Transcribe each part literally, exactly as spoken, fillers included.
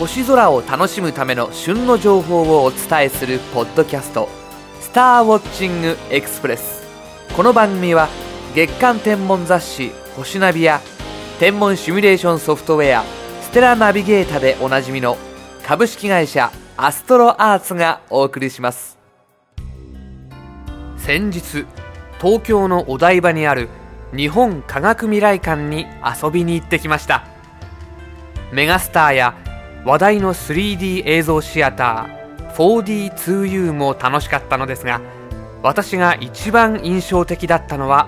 星空を楽しむための旬の情報をお伝えするポッドキャスト、スターウォッチングエクスプレス。この番組は月間天文雑誌星ナビや天文シミュレーションソフトウェアステラナビゲータでおなじみの株式会社アストロアーツがお送りします。先日、東京のお台場にある日本科学未来館に遊びに行ってきました。メガスターや話題の スリーディー 映像シアター フォーディーツーユー も楽しかったのですが、私が一番印象的だったのは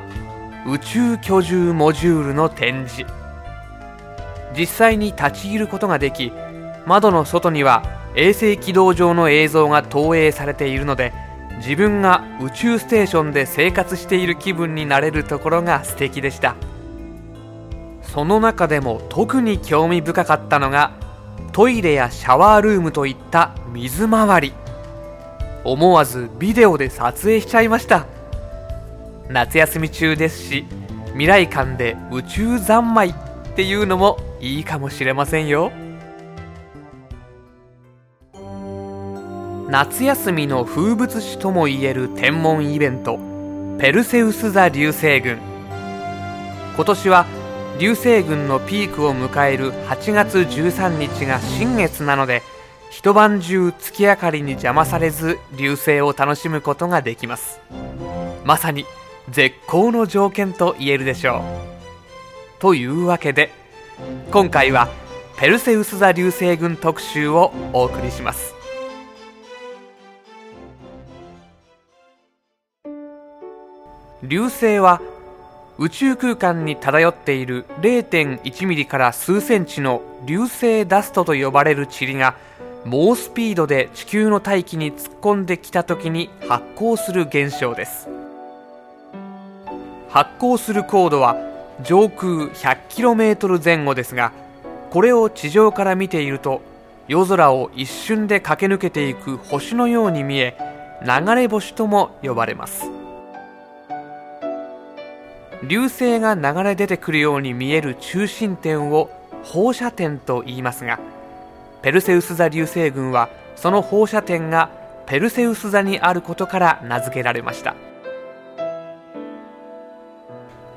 宇宙居住モジュールの展示。実際に立ち入ることができ、窓の外には衛星軌道上の映像が投影されているので、自分が宇宙ステーションで生活している気分になれるところが素敵でした。その中でも特に興味深かったのがトイレやシャワールームといった水回り。思わずビデオで撮影しちゃいました。夏休み中ですし、未来館で宇宙三昧っていうのもいいかもしれませんよ。夏休みの風物詩ともいえる天文イベント、ペルセウス座流星群。今年は流星群のピークを迎えるはちがつじゅうさんにちが新月なので、一晩中月明かりに邪魔されず流星を楽しむことができます。まさに絶好の条件と言えるでしょう。というわけで、今回はペルセウス座流星群特集をお送りします。流星は宇宙空間に漂っている れいてんいちミリ から数センチの流星ダストと呼ばれる塵が猛スピードで地球の大気に突っ込んできた時に発光する現象です。発光する高度は上空 ひゃくキロメートル 前後ですが、これを地上から見ていると夜空を一瞬で駆け抜けていく星のように見え、流れ星とも呼ばれます。流星が流れ出てくるように見える中心点を放射点と言いますが、ペルセウス座流星群はその放射点がペルセウス座にあることから名付けられました。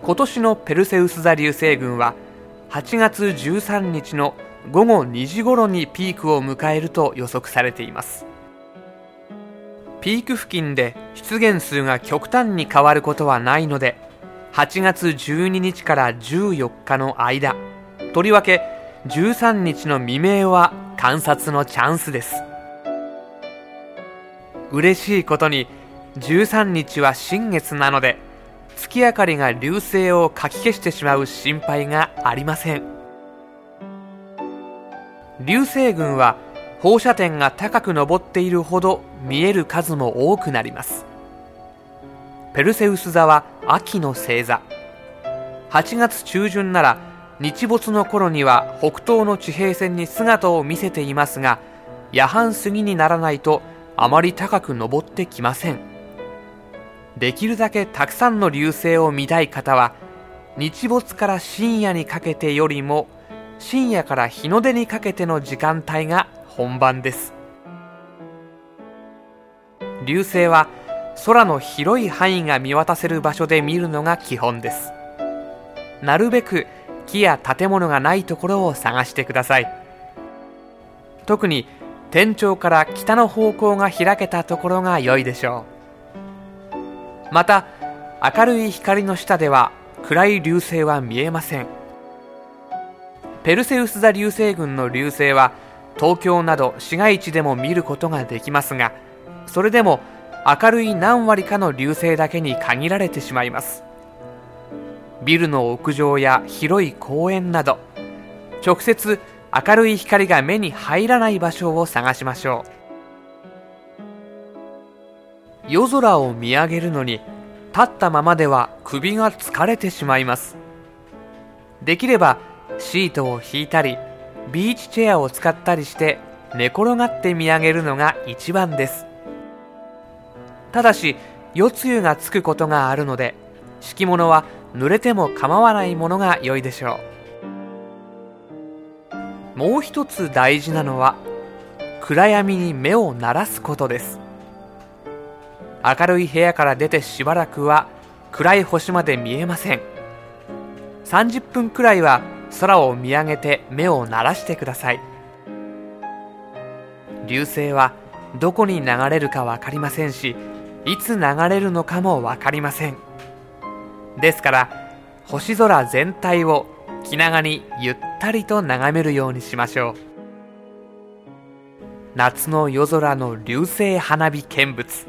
今年のペルセウス座流星群ははちがつじゅうさんにちのごごにじ頃にピークを迎えると予測されています。ピーク付近で出現数が極端に変わることはないので、はちがつじゅうににちからじゅうよっかの間、とりわけじゅうさんにちの未明は観察のチャンスです。嬉しいことにじゅうさんにちは新月なので、月明かりが流星をかき消してしまう心配がありません。流星群は放射点が高く上っているほど見える数も多くなります。ペルセウス座は秋の星座。はちがつちゅうじゅんなら日没の頃には北東の地平線に姿を見せていますが、夜半過ぎにならないとあまり高く昇ってきません。できるだけたくさんの流星を見たい方は、日没から深夜にかけてよりも深夜から日の出にかけての時間帯が本番です。流星は空の広い範囲が見渡せる場所で見るのが基本です。なるべく木や建物がないところを探してください。特に天頂から北の方向が開けたところが良いでしょう。また、明るい光の下では暗い流星は見えません。ペルセウス座流星群の流星は東京など市街地でも見ることができますが、それでも明るい何割かの流星だけに限られてしまいます。ビルの屋上や広い公園など、直接明るい光が目に入らない場所を探しましょう。夜空を見上げるのに立ったままでは首が疲れてしまいます。できればシートを引いたりビーチチェアを使ったりして寝転がって見上げるのが一番です。ただし夜露がつくことがあるので、敷物は濡れても構わないものが良いでしょう。もう一つ大事なのは暗闇に目を慣らすことです。明るい部屋から出てしばらくは暗い星まで見えません。さんじゅっぷんくらいは空を見上げて目を慣らしてください。流星はどこに流れるか分かりませんし、いつ流れるのかも分かりません。ですから星空全体を気長にゆったりと眺めるようにしましょう。夏の夜空の流星花火見物、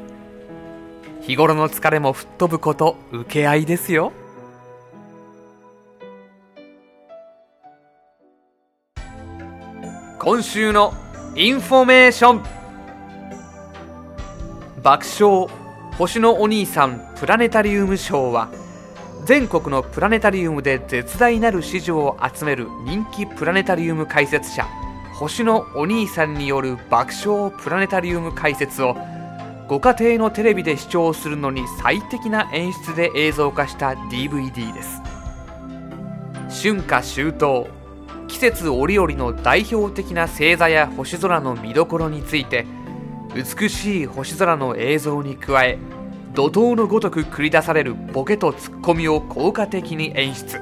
日頃の疲れも吹っ飛ぶこと請け合いですよ。今週のインフォメーション。爆笑星のお兄さんプラネタリウムショーは、全国のプラネタリウムで絶大なる支持を集める人気プラネタリウム解説者星のお兄さんによる爆笑プラネタリウム解説を、ご家庭のテレビで視聴するのに最適な演出で映像化した ディーブイディー です。春夏秋冬、季節折々の代表的な星座や星空の見どころについて、美しい星空の映像に加え、怒涛のごとく繰り出されるボケとツッコミを効果的に演出。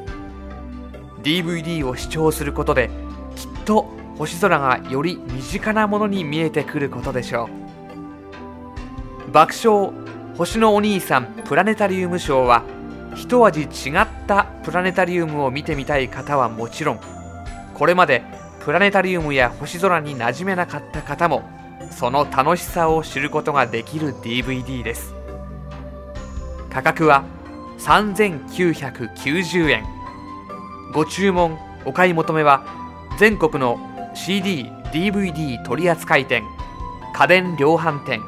ディーブイディー を視聴することで、きっと星空がより身近なものに見えてくることでしょう。爆笑星のお兄さんプラネタリウムショーは、一味違ったプラネタリウムを見てみたい方はもちろん、これまでプラネタリウムや星空に馴染めなかった方も、その楽しさを知ることができる ディーブイディー です。価格はさんぜんきゅうひゃくきゅうじゅうえん。ご注文お買い求めは、全国の シーディー、ディーブイディー 取扱店、家電量販店、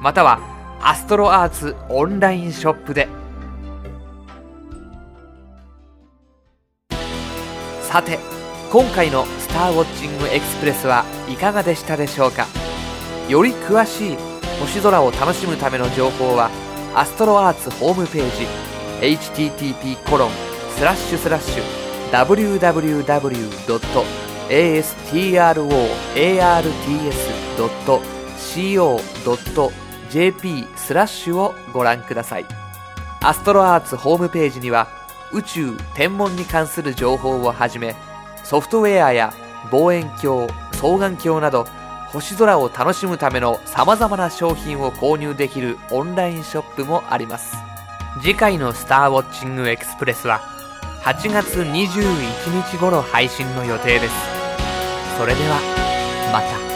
またはアストロアーツオンラインショップで。さて、今回のスターウォッチングエクスプレスはいかがでしたでしょうか。より詳しい星空を楽しむための情報は、アストロアーツホームページ エイチティーティーピーコロンスラッシュスラッシュダブリューダブリューダブリュードットエーエストロアーツドットシーオードットジェーピースラッシュ をご覧ください。アストロアーツホームページには、宇宙天文に関する情報をはじめ、ソフトウェアや望遠鏡、双眼鏡など、星空を楽しむためのさまざまな商品を購入できるオンラインショップもあります。次回のスターウォッチングエクスプレスははちがつにじゅういちにち頃配信の予定です。それではまた。